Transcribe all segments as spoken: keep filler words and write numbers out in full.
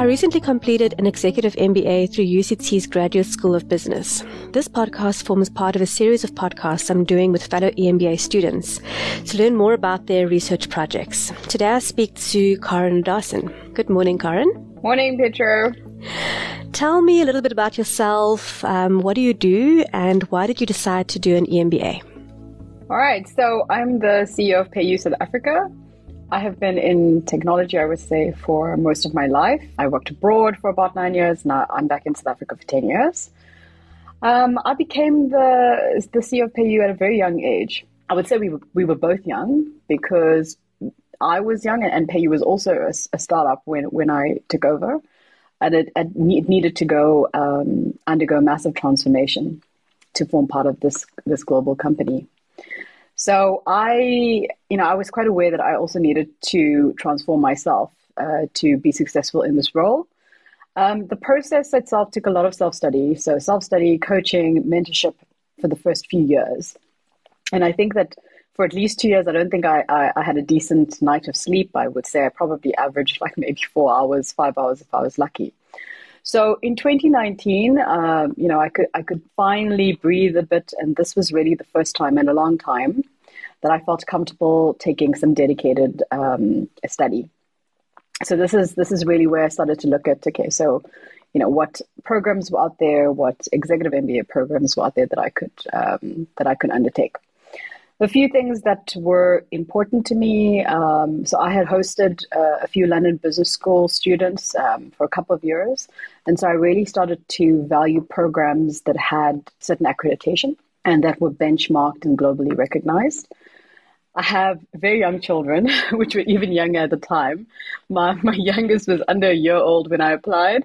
I recently completed an executive M B A through U C T's Graduate School of Business. This podcast forms part of a series of podcasts I'm doing with fellow E M B A students to learn more about their research projects. Today I speak to Karen Dawson. Good morning, Karen. Morning, Petra. Tell me a little bit about yourself. Um, what do you do and why did you decide to do an E M B A? All right. So I'm the C E O of PayU South Africa. I have been in technology, I would say, for most of my life. I worked abroad for about nine years. Now I'm back in South Africa for ten years. Um, I became the the C E O of PayU at a very young age. I would say we were, we were both young because I was young and PayU was also a, a startup when, when I took over. And it, it needed to go um, undergo massive transformation to form part of this this global company. So I, you know, I was quite aware that I also needed to transform myself uh, to be successful in this role. Um, the process itself took a lot of self-study. So self-study, coaching, mentorship for the first few years. And I think that for at least two years, I don't think I, I, I had a decent night of sleep. I would say I probably averaged like maybe four hours, five hours if I was lucky. So in twenty nineteen, um, you know, I could I could finally breathe a bit, and this was really the first time in a long time that I felt comfortable taking some dedicated um, study. So this is this is really where I started to look at okay, so you know what programs were out there, what executive M B A programs were out there that I could um, that I could undertake. A few things that were important to me. Um, so I had hosted uh, a few London Business School students um, for a couple of years. And so I really started to value programs that had certain accreditation and that were benchmarked and globally recognized. I have very young children, which were even younger at the time. My, my youngest was under a year old when I applied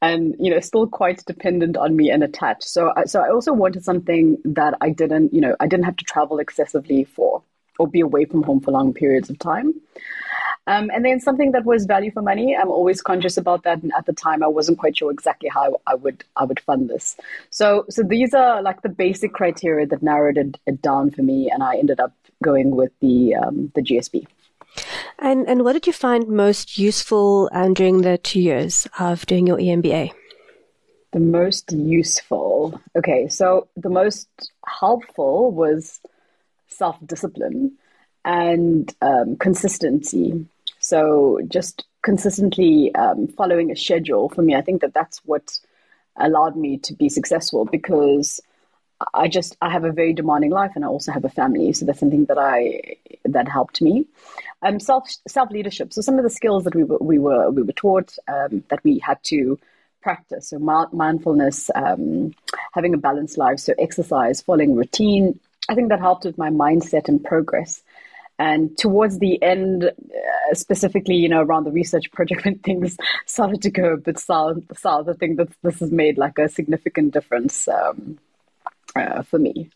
and, you know, still quite dependent on me and attached. So, so I also wanted something that I didn't, you know, I didn't have to travel excessively for or be away from home for long periods of time. Um, and then something that was value for money. I'm always conscious about that. And at the time, I wasn't quite sure exactly how I would I would fund this. So, so these are like the basic criteria that narrowed it, it down for me. And I ended up going with the um, the G S B. And and what did you find most useful um, during the two years of doing your E M B A? The most useful. Okay, so the most helpful was self-discipline and um, consistency. So just consistently um, following a schedule for me. I think that that's what allowed me to be successful because I just, I have a very demanding life and I also have a family. So that's something that I, that helped me. Um, self, self-leadership. So some of the skills that we were, we were, we were taught um, that we had to practice. So mindfulness, um, having a balanced life. So exercise, following routine. I think that helped with my mindset and progress. And towards the end, uh, specifically, you know, around the research project when things started to go a bit south, south I think that this has made like a significant difference um Uh, for me.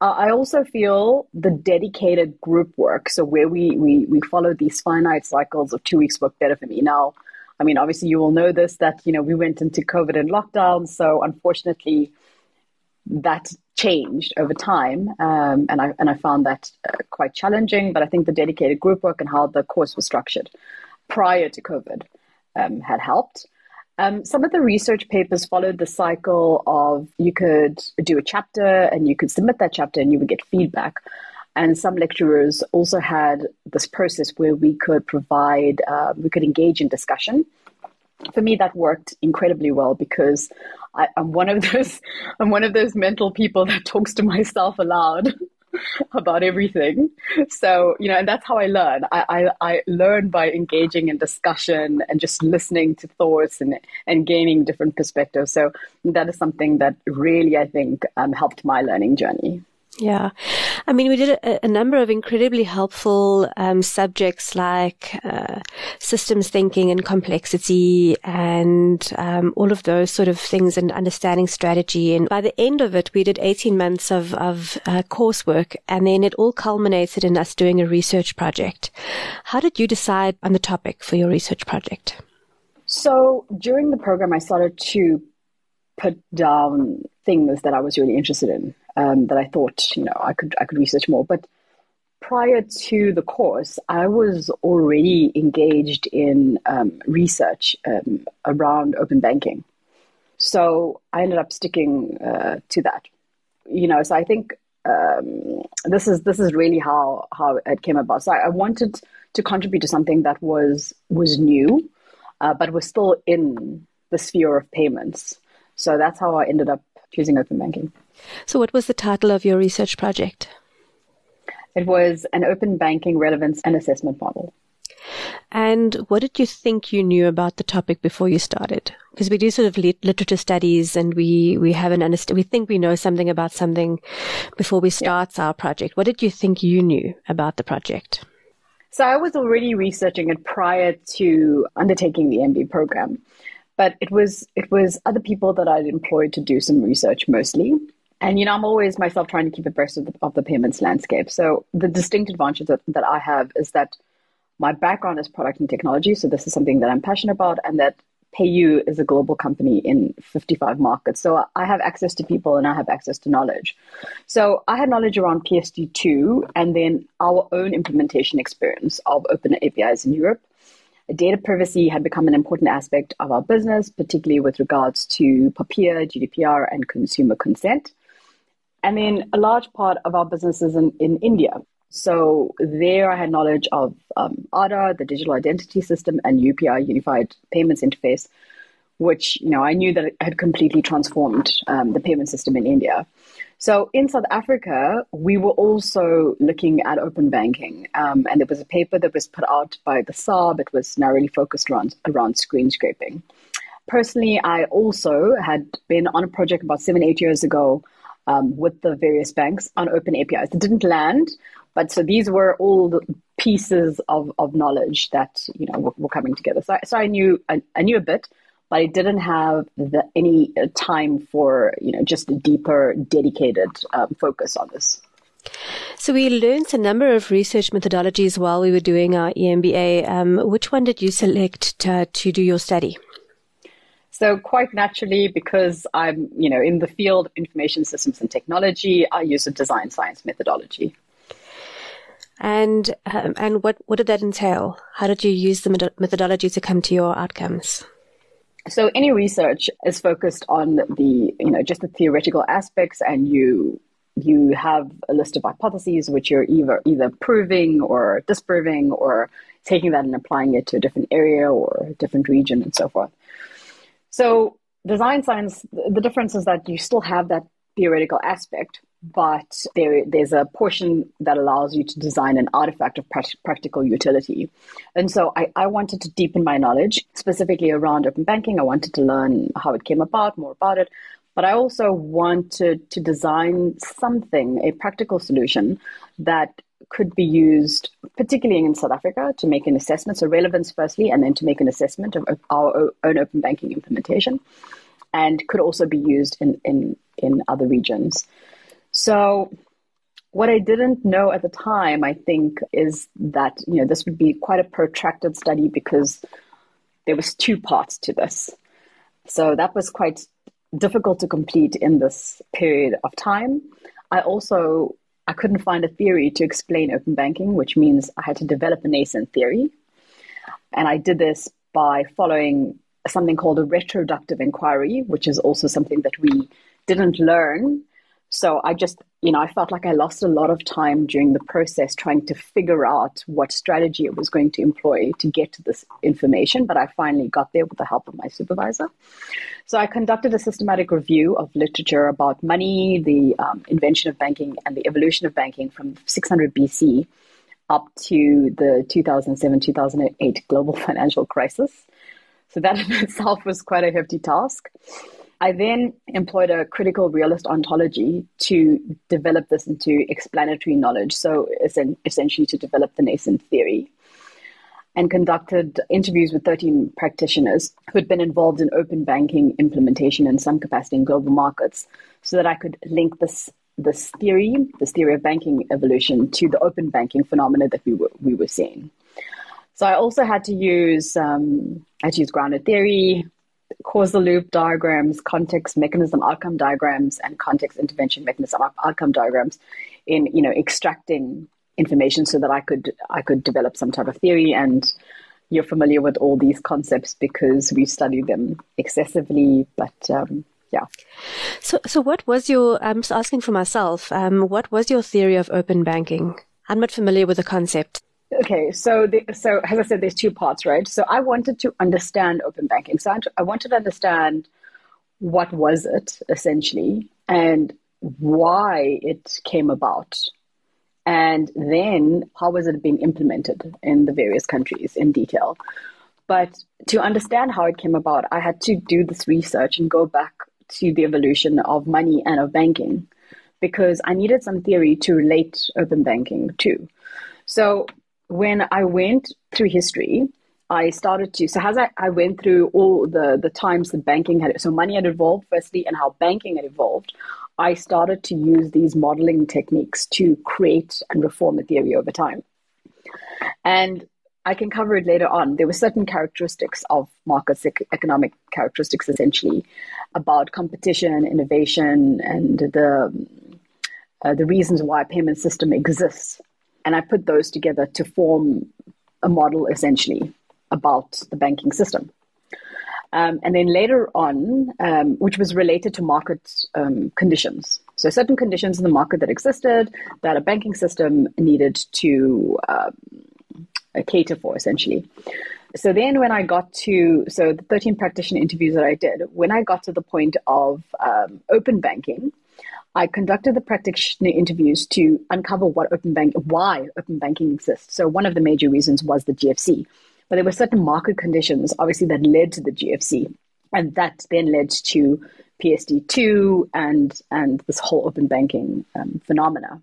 Uh, I also feel the dedicated group work, so where we, we, we follow these finite cycles of two weeks work better for me. Now, I mean, obviously you will know this, that, you know, we went into COVID and lockdown. So unfortunately that changed over time. Um, and I, and I found that uh, quite challenging, but I think the dedicated group work and how the course was structured prior to COVID um, had helped. Um, some of the research papers followed the cycle of you could do a chapter and you could submit that chapter and you would get feedback. And some lecturers also had this process where we could provide, uh, we could engage in discussion. For me, that worked incredibly well because I, I'm one of those, I'm one of those mental people that talks to myself aloud about everything. So, you know, and that's how I learn. I, I, I learn by engaging in discussion and just listening to thoughts and, and gaining different perspectives. So that is something that really, I think, um, helped my learning journey. Yeah. I mean, we did a, a number of incredibly helpful um, subjects like uh, systems thinking and complexity and um, all of those sort of things and understanding strategy. And by the end of it, we did eighteen months of, of uh, coursework and then it all culminated in us doing a research project. How did you decide on the topic for your research project? So during the program, I started to put down things that I was really interested in. Um, that I thought, you know, I could I could research more. But prior to the course, I was already engaged in um, research um, around open banking. So I ended up sticking uh, to that. You know, so I think um, this is this is really how, how it came about. So I, I wanted to contribute to something that was was new, uh, but was still in the sphere of payments. So that's how I ended up choosing open banking. So what was the title of your research project? It was an open banking relevance and assessment model. And what did you think you knew about the topic before you started? Because we do sort of lit- literature studies, and we we have an underst- we think we know something about something before we start yeah. our project. What did you think you knew about the project? So I was already researching it prior to undertaking the M B program, but it was it was other people that I'd employed to do some research mostly. And, you know, I'm always myself trying to keep abreast of the, of the payments landscape. So the distinct advantage that, that I have is that my background is product and technology. So this is something that I'm passionate about, and that PayU is a global company in fifty-five markets. So I have access to people and I have access to knowledge. So I had knowledge around P S D two and then our own implementation experience of open A P Is in Europe. Data privacy had become an important aspect of our business, particularly with regards to Papier, G D P R, and consumer consent. And then a large part of our business is in, in India. So there I had knowledge of um, Aadhaar, the digital identity system, and U P I, Unified Payments Interface, which, you know, I knew that it had completely transformed um, the payment system in India. So in South Africa, we were also looking at open banking. Um, and there was a paper that was put out by the S A R B. It was narrowly focused around, around screen scraping. Personally, I also had been on a project about seven, eight years ago Um, with the various banks on open A P Is. It didn't land, but so these were all the pieces of, of knowledge that, you know, were, were coming together. So I, so I knew I, I knew a bit, but I didn't have the, any time for, you know, just a deeper, dedicated um, focus on this. So we learned a number of research methodologies while we were doing our E M B A. Um, which one did you select to, to do your study? So quite naturally, because I'm, you know, in the field of information systems and technology, I use a design science methodology. And um, and what, what did that entail? How did you use the methodology to come to your outcomes? So any research is focused on the, you know, just the theoretical aspects, and you you have a list of hypotheses which you're either either proving or disproving, or taking that and applying it to a different area or a different region and so forth. So design science, the difference is that you still have that theoretical aspect, but there, there's a portion that allows you to design an artifact of pr- practical utility. And so I, I wanted to deepen my knowledge, specifically around open banking. I wanted to learn how it came about, more about it. But I also wanted to design something, a practical solution that could be used, particularly in South Africa, to make an assessment. So relevance firstly, and then to make an assessment of our own open banking implementation, and could also be used in, in, in other regions. So what I didn't know at the time, I think, is that, you know, this would be quite a protracted study because there was two parts to this. So that was quite difficult to complete in this period of time. I also I couldn't find a theory to explain open banking, which means I had to develop a nascent theory. And I did this by following something called a retroductive inquiry, which is also something that we didn't learn. So I just, you know, I felt like I lost a lot of time during the process trying to figure out what strategy it was going to employ to get to this information. But I finally got there with the help of my supervisor. So I conducted a systematic review of literature about money, the um, invention of banking, and the evolution of banking from six hundred B C up to the two thousand seven, two thousand eight global financial crisis. So that in itself was quite a hefty task. I then employed a critical realist ontology to develop this into explanatory knowledge, so essentially to develop the nascent theory, and conducted interviews with thirteen practitioners who had been involved in open banking implementation in some capacity in global markets, so that I could link this this theory, this theory of banking evolution, to the open banking phenomena that we were, we were seeing. So I also had to use, um, I had to use grounded theory, causal loop diagrams, context mechanism outcome diagrams, and context intervention mechanism outcome diagrams in, you know, extracting information so that I could I could develop some type of theory. And you're familiar with all these concepts because we study them excessively, but um, yeah. So so what was your, I'm asking for myself, um, what was your theory of open banking? I'm not familiar with the concept. Okay, so the, so as I said, there's two parts, right? So I wanted to understand open banking. So I, I wanted to understand what was it, essentially, and why it came about. And then how was it being implemented in the various countries in detail? But to understand how it came about, I had to do this research and go back to the evolution of money and of banking, because I needed some theory to relate open banking to. So when I went through history, I started to, so as I, I went through all the, the times that banking had, so money had evolved firstly and how banking had evolved, I started to use these modeling techniques to create and reform a theory over time. And I can cover it later on. There were certain characteristics of markets, economic characteristics, essentially, about competition, innovation, and the, uh, the reasons why a payment system exists. And I put those together to form a model, essentially, about the banking system. Um, and then later on, um, which was related to market um, conditions. So certain conditions in the market that existed that a banking system needed to uh, cater for, essentially. So then when I got to, so the thirteen practitioner interviews that I did, when I got to the point of um, open banking, I conducted the practitioner interviews to uncover what open bank, why open banking exists. So one of the major reasons was the G F C. But there were certain market conditions, obviously, that led to the G F C. And that then led to P S D two and, and this whole open banking um, phenomena.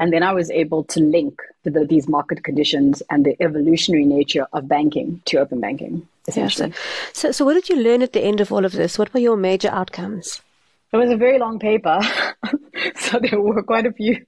And then I was able to link the, the, these market conditions and the evolutionary nature of banking to open banking, essentially. Yeah, so, so, so what did you learn at the end of all of this? What were your major outcomes? It was a very long paper. So there were quite a few,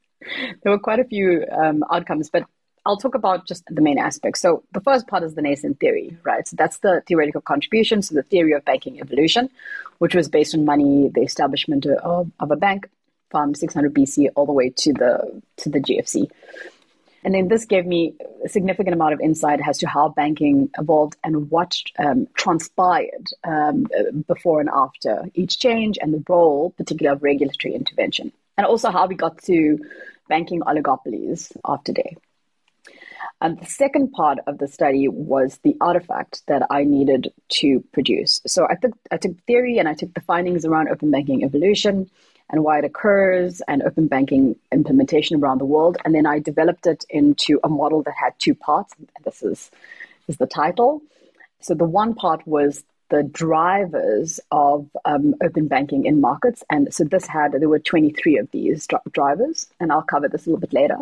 there were quite a few um, outcomes, but I'll talk about just the main aspects. So the first part is the nascent theory, right? So that's the theoretical contribution. So the theory of banking evolution, which was based on money, the establishment of, of a bank from six hundred B C all the way to the to the G F C. And then this gave me a significant amount of insight as to how banking evolved and what um, transpired um, before and after each change, and the role, particularly, of regulatory intervention, and also how we got to banking oligopolies of today. And the second part of the study was the artifact that I needed to produce. So I took I took theory and I took the findings around open banking evolution and why it occurs and open banking implementation around the world. And then I developed it into a model that had two parts. This is, is the title. So the one part was the drivers of um, open banking in markets. And so this had, there were twenty-three of these drivers, and I'll cover this a little bit later.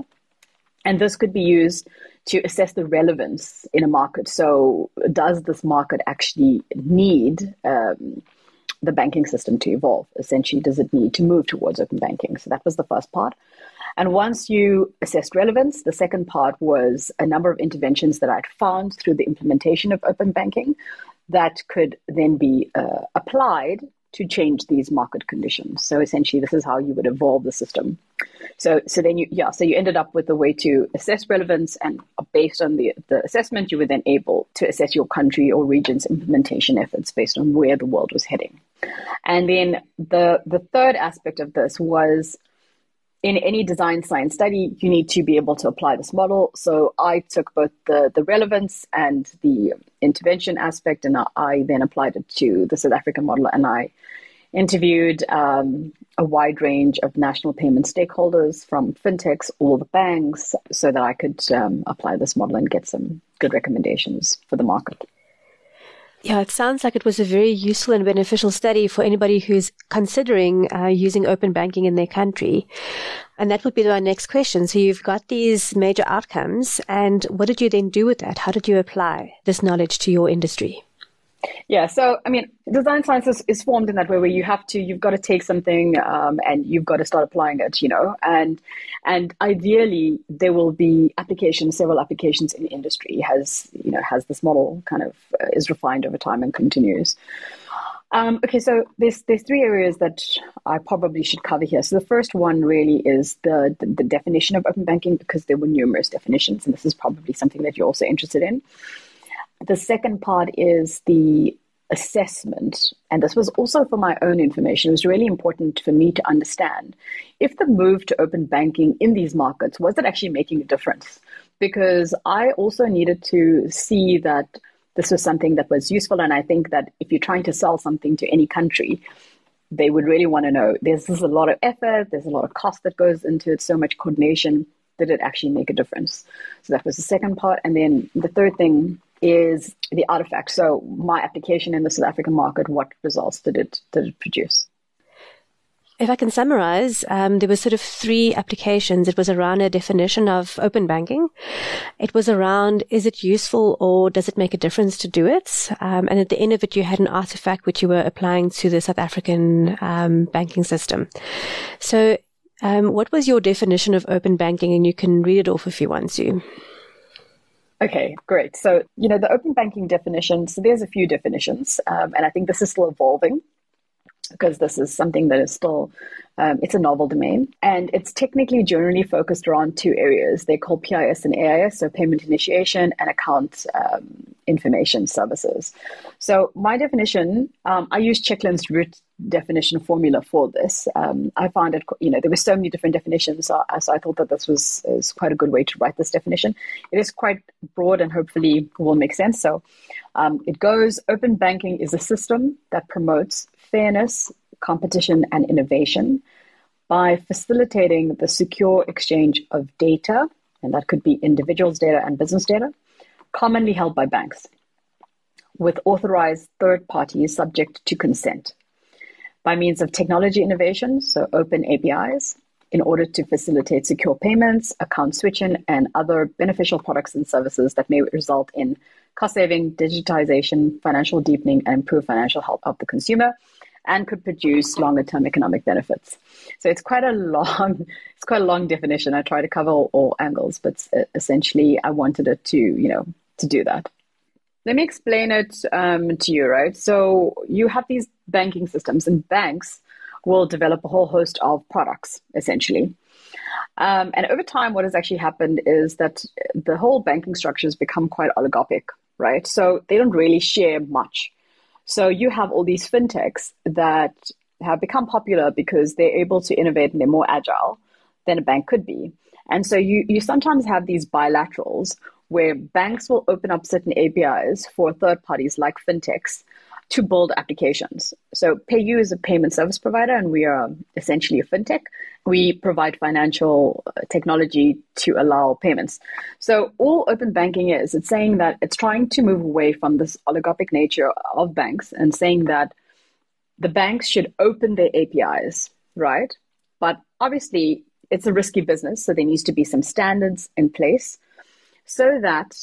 And this could be used to assess the relevance in a market. So does this market actually need um, the banking system to evolve? Essentially, does it need to move towards open banking? So that was the first part. And once you assessed relevance, the second part was a number of interventions that I'd found through the implementation of open banking that could then be uh, applied to change these market conditions. So essentially, this is how you would evolve the system. So so then you, yeah, so you ended up with a way to assess relevance, and based on the, the assessment, you were then able to assess your country or region's implementation efforts based on where the world was heading. And then the the third aspect of this was, in any design science study, you need to be able to apply this model. So I took both the, the relevance and the intervention aspect, and I then applied it to the South African model. And I interviewed um, a wide range of national payment stakeholders, from fintechs, all the banks, so that I could um, apply this model and get some good recommendations for the market. Yeah, it sounds like it was a very useful and beneficial study for anybody who's considering uh, using open banking in their country. And that would be my next question. So you've got these major outcomes, and what did you then do with that? How did you apply this knowledge to your industry? Yeah, so, I mean, design science is, is formed in that way, where you have to, you've got to take something um, and you've got to start applying it, you know, and and ideally there will be applications, several applications in industry as, you know, as this model kind of is refined over time and continues. Um, okay, so there's, there's three areas that I probably should cover here. So the first one really is the, the, the definition of open banking, because there were numerous definitions, and this is probably something that you're also interested in. The second part is the assessment, and this was also for my own information. It was really important for me to understand if the move to open banking in these markets, was it actually making a difference? Because I also needed to see that this was something that was useful. And I think that if you're trying to sell something to any country, they would really want to know, there's, there's a lot of effort, there's a lot of cost that goes into it, so much coordination. Did it actually make a difference? So that was the second part. And then the third thing is the artifact. So my application in the South African market, what results did it, did it produce? If I can summarize, um, there were sort of three applications. It was around a definition of open banking. It was around, is it useful or does it make a difference to do it? Um, and at the end of it, you had an artifact which you were applying to the South African um, banking system. So um, what was your definition of open banking? And you can read it off if you want to. Okay, great. So, you know, the open banking definition, so there's a few definitions, um, and I think this is still evolving, because this is something that is still, um, it's a novel domain. And it's technically generally focused around two areas. They're called P I S and A I S, so payment initiation and account um, information services. So my definition, um, I use Checklin's root definition formula for this. Um, I found it, you know, there were so many different definitions, so, so I thought that this was, was quite a good way to write this definition. It is quite broad and hopefully will make sense. So um, it goes, open banking is a system that promotes fairness, competition, and innovation by facilitating the secure exchange of data, and that could be individuals' data and business data, commonly held by banks, with authorized third parties subject to consent, by means of technology innovation, so open A P Is, in order to facilitate secure payments, account switching, and other beneficial products and services that may result in cost saving, digitization, financial deepening, and improved financial health of the consumer, and could produce longer-term economic benefits. So it's quite a long, it's quite a long definition. I try to cover all, all angles, but essentially I wanted it to, you know, to do that. Let me explain it um, to you, right? So you have these banking systems, and banks will develop a whole host of products, essentially. Um, and over time, what has actually happened is that the whole banking structure has become quite oligopic, right? So they don't really share much. So you have all these fintechs that have become popular because they're able to innovate and they're more agile than a bank could be. And so you, you sometimes have these bilaterals where banks will open up certain A P Is for third parties like fintechs to build applications. So PayU is a payment service provider, and we are essentially a fintech. We provide financial technology to allow payments. So all open banking is, it's saying that it's trying to move away from this oligopic nature of banks and saying that the banks should open their A P Is, right? But obviously it's a risky business, so there needs to be some standards in place so that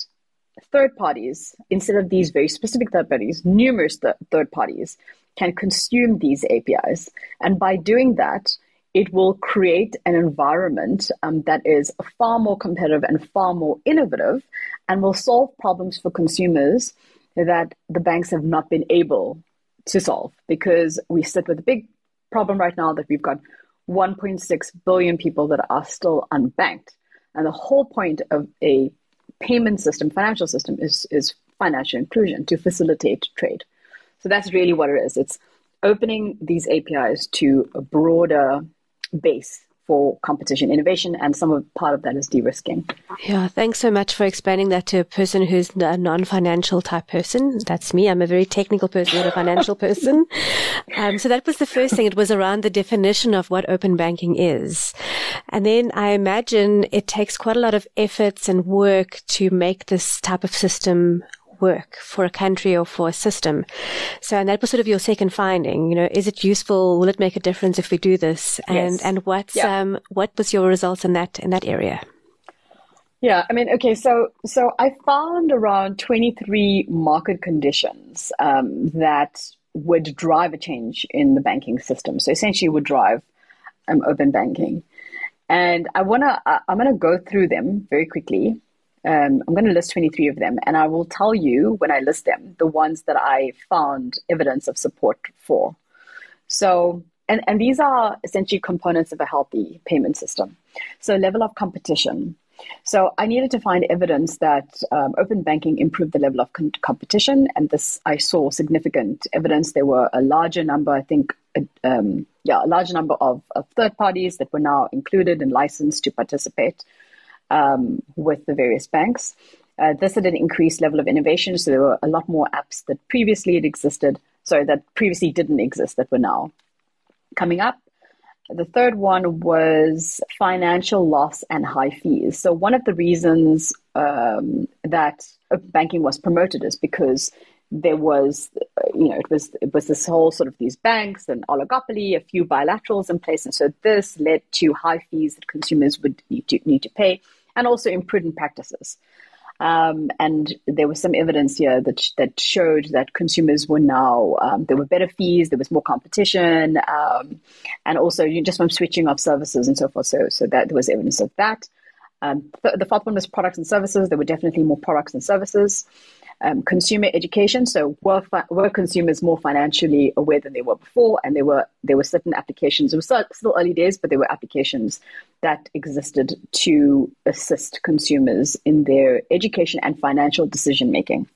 third parties, instead of these very specific third parties, numerous th- third parties can consume these A P Is. And by doing that, it will create an environment um, that is far more competitive and far more innovative, and will solve problems for consumers that the banks have not been able to solve, because we sit with a big problem right now that we've got one point six billion people that are still unbanked. And the whole point of a payment system, financial system, is, is financial inclusion to facilitate trade. So that's really what it is. It's opening these A P Is to a broader base for competition, innovation, and some of part of that is de-risking. Yeah, thanks so much for explaining that to a person who's a non-financial type person. That's me. I'm a very technical person, not a financial person. Um, so that was the first thing. It was around the definition of what open banking is. And then I imagine it takes quite a lot of efforts and work to make this type of system work for a country or for a system. So, and that was sort of your second finding, you know, is it useful? Will it make a difference if we do this? And, yes. and what's, yeah. um, what was your results in that, in that area? Yeah. I mean, okay. So, so I found around twenty-three market conditions, um, that would drive a change in the banking system. So essentially would drive, um, open banking. And I want to, uh, I'm going to go through them very quickly. Um, I'm going to list twenty-three of them, and I will tell you when I list them, the ones that I found evidence of support for. So, and, and these are essentially components of a healthy payment system. So level of competition. So I needed to find evidence that um, open banking improved the level of com- competition. And this, I saw significant evidence. There were a larger number, I think, um, yeah, a larger number of, of third parties that were now included and licensed to participate um, with the various banks. Uh, this had an increased level of innovation. So there were a lot more apps that previously had existed, sorry, that previously didn't exist that were now coming up. The third one was financial loss and high fees. So one of the reasons um, that open banking was promoted is because there was, you know, it was it was this whole sort of these banks and oligopoly, a few bilaterals in place, and so this led to high fees that consumers would need to need to pay, and also imprudent practices. Um, and there was some evidence here that that showed that consumers were now, um, there were better fees, there was more competition, um, and also you just from switching off services and so forth. So, so that there was evidence of that. Um, the, the fourth one was products and services. There were definitely more products and services. Um, consumer education. So were fi- were consumers more financially aware than they were before? And there were there were certain applications. It was still early days, but there were applications that existed to assist consumers in their education and financial decision making.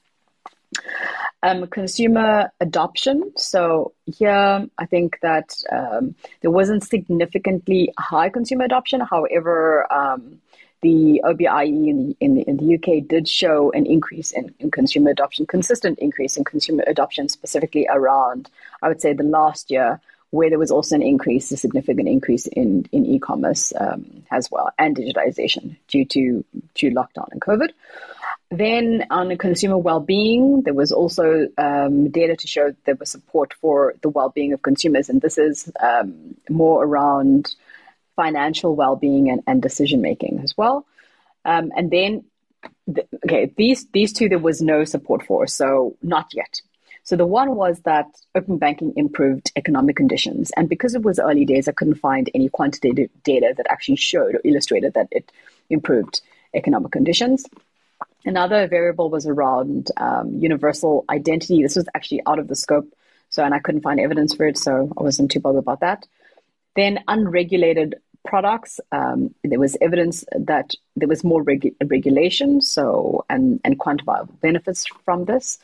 Um, consumer adoption. So here, I think that um, there wasn't significantly high consumer adoption. However, um, the O B I E in the, in the, in the U K did show an increase in, in consumer adoption, consistent increase in consumer adoption, specifically around, I would say, the last year, where there was also an increase, a significant increase in, in e-commerce um, as well, and digitization due to, to lockdown and COVID. Then on the consumer well-being, there was also um, data to show there was support for the well-being of consumers, and this is um, more around financial well-being and, and decision-making as well. Um, and then, the, okay, these these two there was no support for, so not yet. So the one was that open banking improved economic conditions. And because it was early days, I couldn't find any quantitative data that actually showed or illustrated that it improved economic conditions. Another variable was around um, universal identity. This was actually out of the scope, so and I couldn't find evidence for it, so I wasn't too bothered about that. Then unregulated products, um, there was evidence that there was more regu- regulation, so and, and quantifiable benefits from this.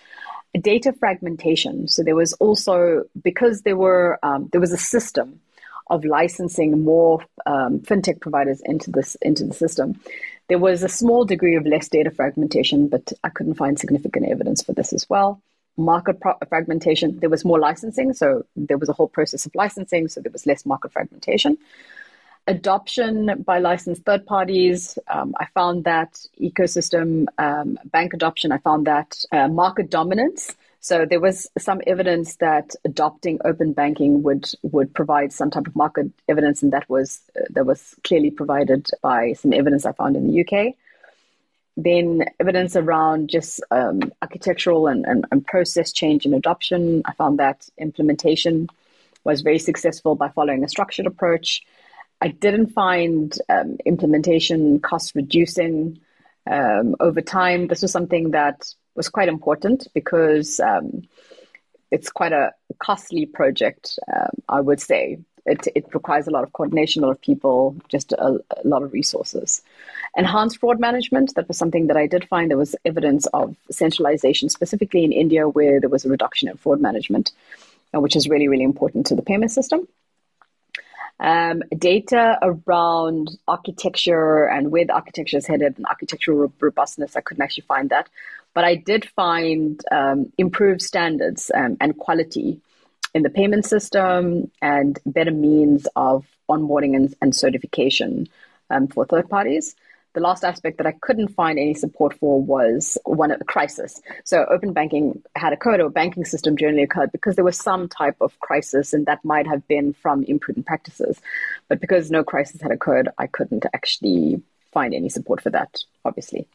Data fragmentation. So there was also, because there were um, there was a system of licensing more um, fintech providers into this into the system, there was a small degree of less data fragmentation, but I couldn't find significant evidence for this as well. Market pro- fragmentation, there was more licensing, so there was a whole process of licensing, so there was less market fragmentation. Adoption by licensed third parties, um, I found that. Ecosystem, um, bank adoption, I found that. Uh, market dominance, so there was some evidence that adopting open banking would would provide some type of market evidence, and that was uh, that was clearly provided by some evidence I found in the U K. Then evidence around just um, architectural and, and, and process change in adoption. I found that implementation was very successful by following a structured approach. I didn't find um, implementation cost reducing um, over time. This was something that was quite important because um, it's quite a costly project, um, I would say. It, it requires a lot of coordination, a lot of people, just a, a lot of resources. Enhanced fraud management, that was something that I did find. There was evidence of centralization, specifically in India, where there was a reduction in fraud management, which is really, really important to the payment system. Um, data around architecture and where the architecture is headed and architectural robustness, I couldn't actually find that. But I did find um, improved standards um, and quality in the payment system and better means of onboarding and, and certification um, for third parties. The last aspect that I couldn't find any support for was one of the crisis. So open banking had occurred, or banking system generally occurred, because there was some type of crisis, and that might have been from imprudent practices. But because no crisis had occurred, I couldn't actually find any support for that, obviously.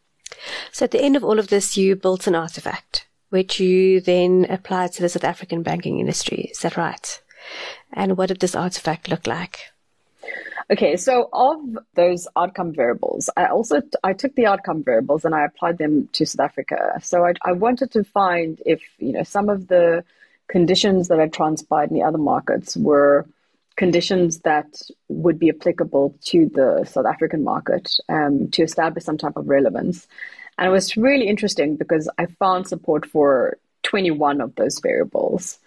So at the end of all of this, you built an artifact, which you then applied to the South African banking industry. Is that right? And what did this artifact look like? Okay, so of those outcome variables, I also I took the outcome variables and I applied them to South Africa. So I, I wanted to find if, you know, some of the conditions that had transpired in the other markets were conditions that would be applicable to the South African market, um, to establish some type of relevance. And it was really interesting because I found support for twenty-one of those variables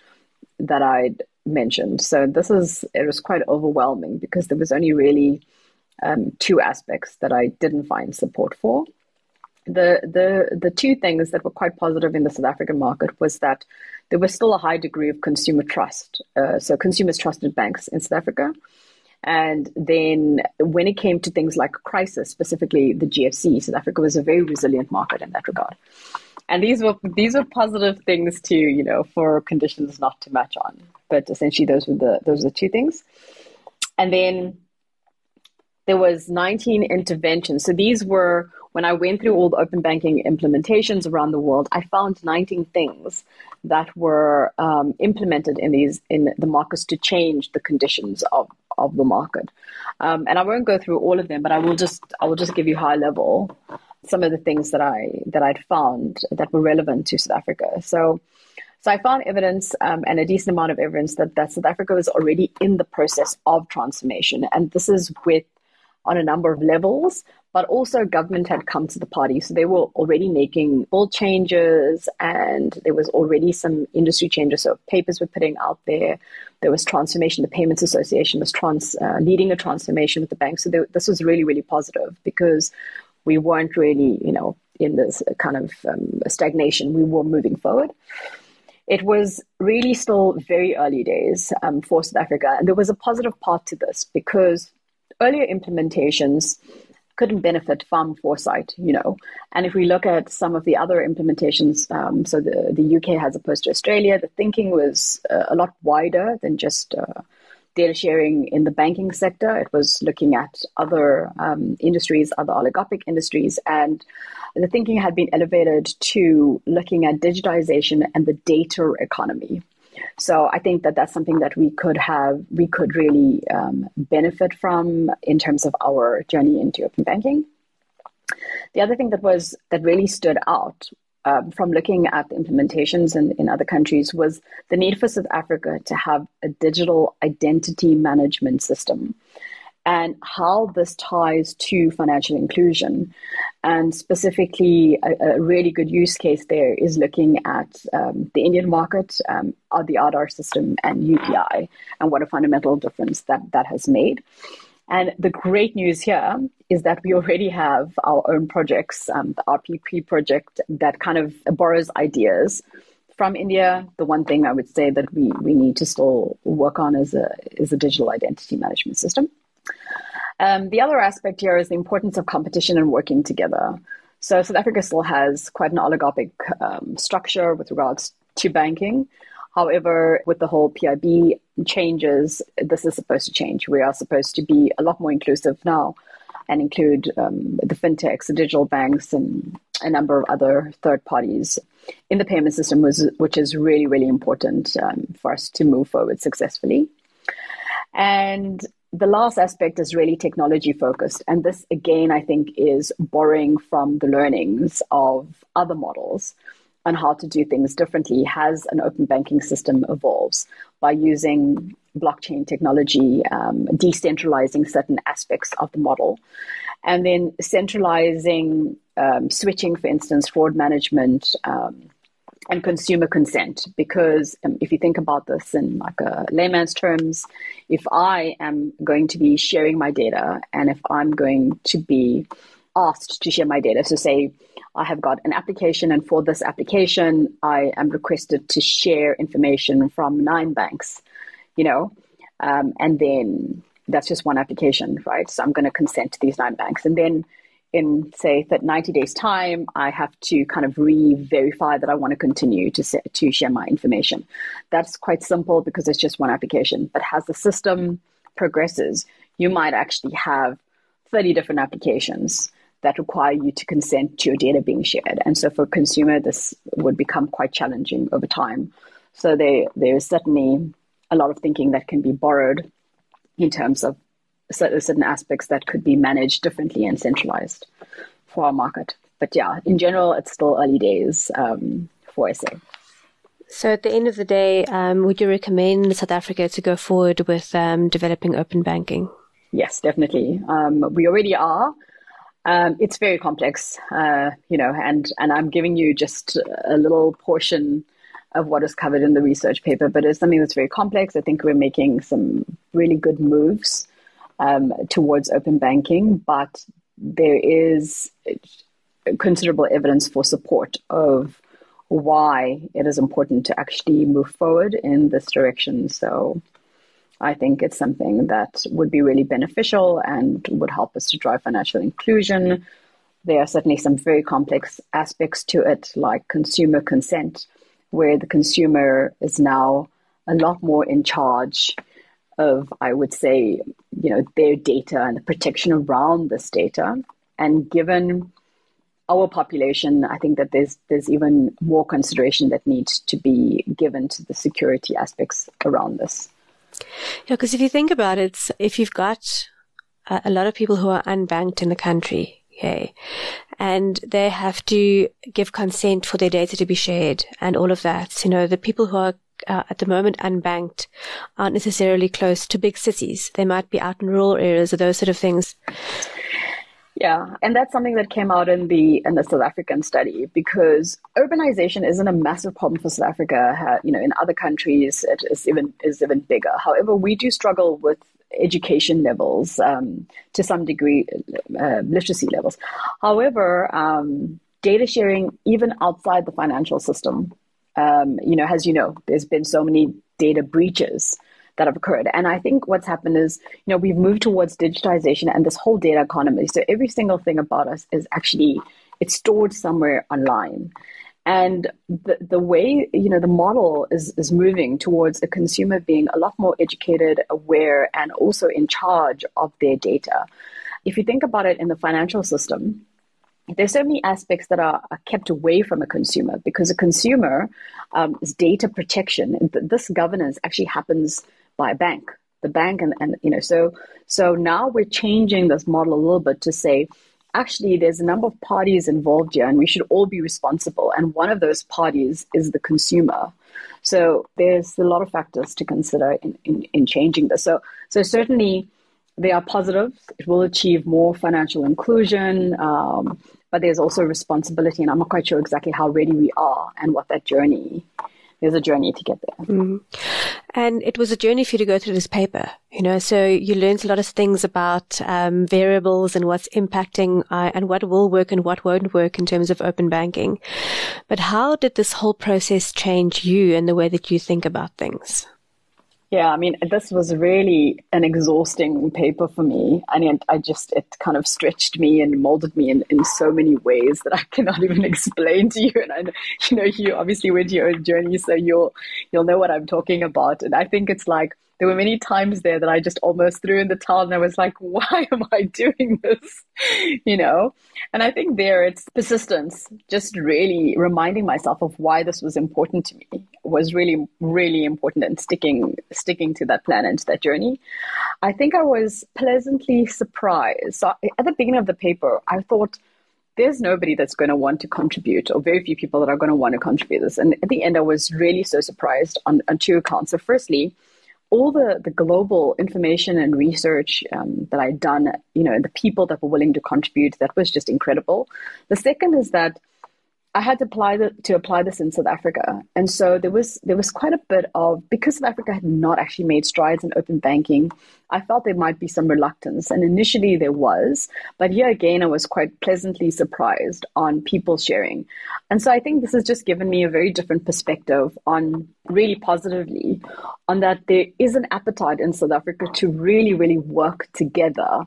that I'd mentioned. So this is, it was quite overwhelming because there was only really um, two aspects that I didn't find support for. The, the, the two things that were quite positive in the South African market was that there was still a high degree of consumer trust. Uh, so consumers trusted banks in South Africa. And then when it came to things like crisis, specifically the G F C, South Africa was a very resilient market in that regard. And these were these were positive things to, you know, for conditions not to match on. But essentially, those were the those are the two things. And then there was nineteen interventions. So these were, when I went through all the open banking implementations around the world, I found nineteen things that were um, implemented in these in the markets to change the conditions of, of the market. Um, and I won't go through all of them, but I will just I will just give you high level some of the things that I that I'd found that were relevant to South Africa. So, so I found evidence um, and a decent amount of evidence that, that South Africa was already in the process of transformation, and this is with on a number of levels. But also government had come to the party. So they were already making bold changes and there was already some industry changes. So papers were putting out there. There was transformation. The Payments Association was trans, uh, leading a transformation with the bank. So they, this was really, really positive because we weren't really, you know, in this kind of um, stagnation. We were moving forward. It was really still very early days um, for South Africa. And there was a positive part to this because earlier implementations couldn't benefit from foresight, you know. And if we look at some of the other implementations, um, so the, the U K as opposed to Australia, the thinking was uh, a lot wider than just uh, data sharing in the banking sector. It was looking at other um, industries, other oligopolistic industries, and the thinking had been elevated to looking at digitization and the data economy. So I think that that's something that we could have, we could really um, benefit from in terms of our journey into open banking. The other thing that was that really stood out um, from looking at the implementations in, in other countries was the need for South Africa to have a digital identity management system and how this ties to financial inclusion. And specifically, a, a really good use case there is looking at um, the Indian market, um, the Aadhaar system and U P I, and what a fundamental difference that that has made. And the great news here is that we already have our own projects, um, the R P P project that kind of borrows ideas from India. The one thing I would say that we, we need to still work on is a, is a digital identity management system. Um, the other aspect here is the importance of competition and working together. So South Africa still has quite an oligopolistic um, structure with regards to banking. However, with the whole P I B changes, this is supposed to change. We are supposed to be a lot more inclusive now and include um, the fintechs, the digital banks, and a number of other third parties in the payment system, which is really, really important um, for us to move forward successfully. And the last aspect is really technology focused. And this, again, I think is borrowing from the learnings of other models on how to do things differently as an open banking system evolves by using blockchain technology, um, decentralizing certain aspects of the model, and then centralizing, um, switching, for instance, fraud management, um, and consumer consent, because um, if you think about this in like a layman's terms, if I am going to be sharing my data and if I'm going to be asked to share my data, so say I have got an application and for this application, I am requested to share information from nine banks, you know, um, and then that's just one application, right? So I'm going to consent to these nine banks. And then in, say, that ninety days' time, I have to kind of re-verify that I want to continue to se- to share my information. That's quite simple because it's just one application. But as the system progresses, you might actually have thirty different applications that require you to consent to your data being shared. And so for a consumer, this would become quite challenging over time. So there, there is certainly a lot of thinking that can be borrowed in terms of certain aspects that could be managed differently and centralized for our market. But yeah, in general, it's still early days um, for S A. So at the end of the day, um, would you recommend South Africa to go forward with um, developing open banking? Yes, definitely. Um, we already are. Um, it's very complex, uh, you know, and, and I'm giving you just a little portion of what is covered in the research paper, but it's something that's very complex. I think we're making some really good moves um, towards open banking, but there is considerable evidence for support of why it is important to actually move forward in this direction. So I think it's something that would be really beneficial and would help us to drive financial inclusion. There are certainly some very complex aspects to it, like consumer consent, where the consumer is now a lot more in charge of, I would say, you know, their data and the protection around this data. And given our population, I think that there's there's even more consideration that needs to be given to the security aspects around this. Yeah, because if you think about it, if you've got a, a lot of people who are unbanked in the country, okay, and they have to give consent for their data to be shared and all of that, you know, the people who are Uh, at the moment unbanked aren't necessarily close to big cities. They might be out in rural areas or those sort of things. Yeah, and that's something that came out in the in the South African study, because urbanization isn't a massive problem for South Africa. You know, in other countries it is even is even bigger. However, we do struggle with education levels, um, to some degree, uh, literacy levels. However, um, data sharing even outside the financial system. Um, you know, as you know, there's been so many data breaches that have occurred. And I think what's happened is, you know, we've moved towards digitization and this whole data economy. So every single thing about us is actually, it's stored somewhere online. And the the way, you know, the model is, is moving towards a consumer being a lot more educated, aware, and also in charge of their data. If you think about it in the financial system, there's so many aspects that are, are kept away from a consumer, because a consumer's um, data protection, this governance actually happens by a bank, the bank. And, and you know, so so now we're changing this model a little bit to say, actually, there's a number of parties involved here and we should all be responsible. And one of those parties is the consumer. So there's a lot of factors to consider in, in, in changing this. So so certainly there are positives. It will achieve more financial inclusion, um, but there's also responsibility, and I'm not quite sure exactly how ready we are and what that journey, there's a journey to get there. Mm-hmm. And it was a journey for you to go through this paper, you know, so you learned a lot of things about um, variables and what's impacting uh, and what will work and what won't work in terms of open banking. But how did this whole process change you and the way that you think about things? Yeah, I mean, this was really an exhausting paper for me. I mean, I just, it kind of stretched me and molded me in, in so many ways that I cannot even explain to you. And I, you know, you obviously went your own journey, so you'll, you'll know what I'm talking about. And I think it's like, there were many times there that I just almost threw in the towel and I was like, why am I doing this? You know, and I think there it's persistence, just really reminding myself of why this was important to me was really, really important, and sticking, sticking to that plan and to that journey. I think I was pleasantly surprised. So at the beginning of the paper, I thought, there's nobody that's going to want to contribute, or very few people that are going to want to contribute this. And at the end, I was really so surprised on, on two accounts. So firstly, all the, the global information and research um, that I'd done, you know, and the people that were willing to contribute, that was just incredible. The second is that I had to apply the, to apply this in South Africa. And so there was there was quite a bit of, because South Africa had not actually made strides in open banking, I felt there might be some reluctance. And initially there was, but here again, I was quite pleasantly surprised on people sharing. And so I think this has just given me a very different perspective on, really positively, on that there is an appetite in South Africa to really, really work together.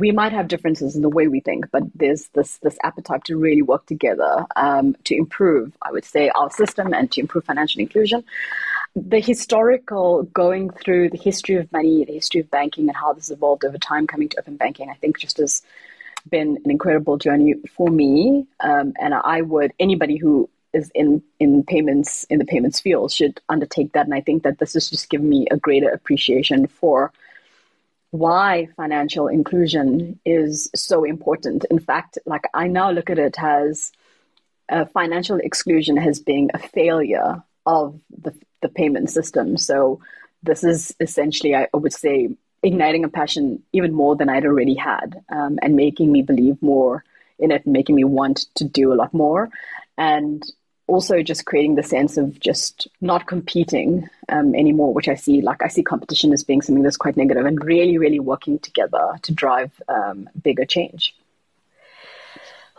We might have differences in the way we think, but there's this this appetite to really work together um, to improve, I would say, our system and to improve financial inclusion. The historical going through the history of money, the history of banking, and how this evolved over time coming to open banking, I think just has been an incredible journey for me. Um, and I would, anybody who is in, in payments, in the payments field should undertake that. And I think that this has just given me a greater appreciation for why financial inclusion is so important. In fact, like I now look at it as uh, financial exclusion as being a failure of the, the payment system. So this is essentially, I would say, igniting a passion even more than I'd already had, um, and making me believe more in it, making me want to do a lot more. And also just creating the sense of just not competing um, anymore, which I see, like I see competition as being something that's quite negative, and really, really working together to drive um, bigger change.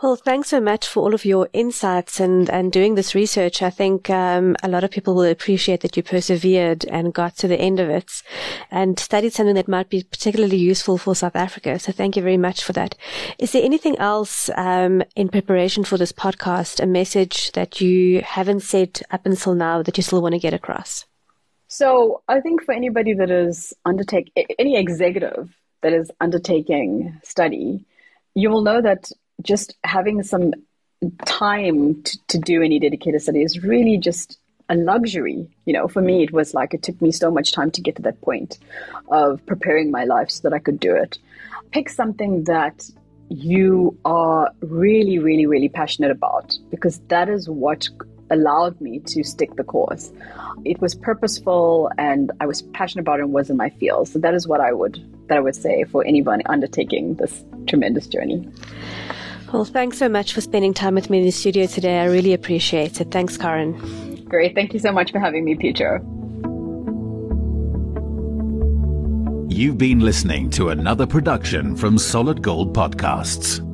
Well, thanks so much for all of your insights and, and doing this research. I think um, a lot of people will appreciate that you persevered and got to the end of it and studied something that might be particularly useful for South Africa. So thank you very much for that. Is there anything else um, in preparation for this podcast, a message that you haven't said up until now that you still want to get across? So I think for anybody that is undertake any executive that is undertaking study, you will know that just having some time to, to do any dedicated study is really just a luxury. You know, for me, it was like, it took me so much time to get to that point of preparing my life so that I could do it. Pick something that you are really, really, really passionate about, because that is what allowed me to stick the course. It was purposeful and I was passionate about it and was in my field. So that is what I would, that I would say for anyone undertaking this tremendous journey. Well, thanks so much for spending time with me in the studio today. I really appreciate it. Thanks, Karen. Great. Thank you so much for having me, Peter. You've been listening to another production from Solid Gold Podcasts.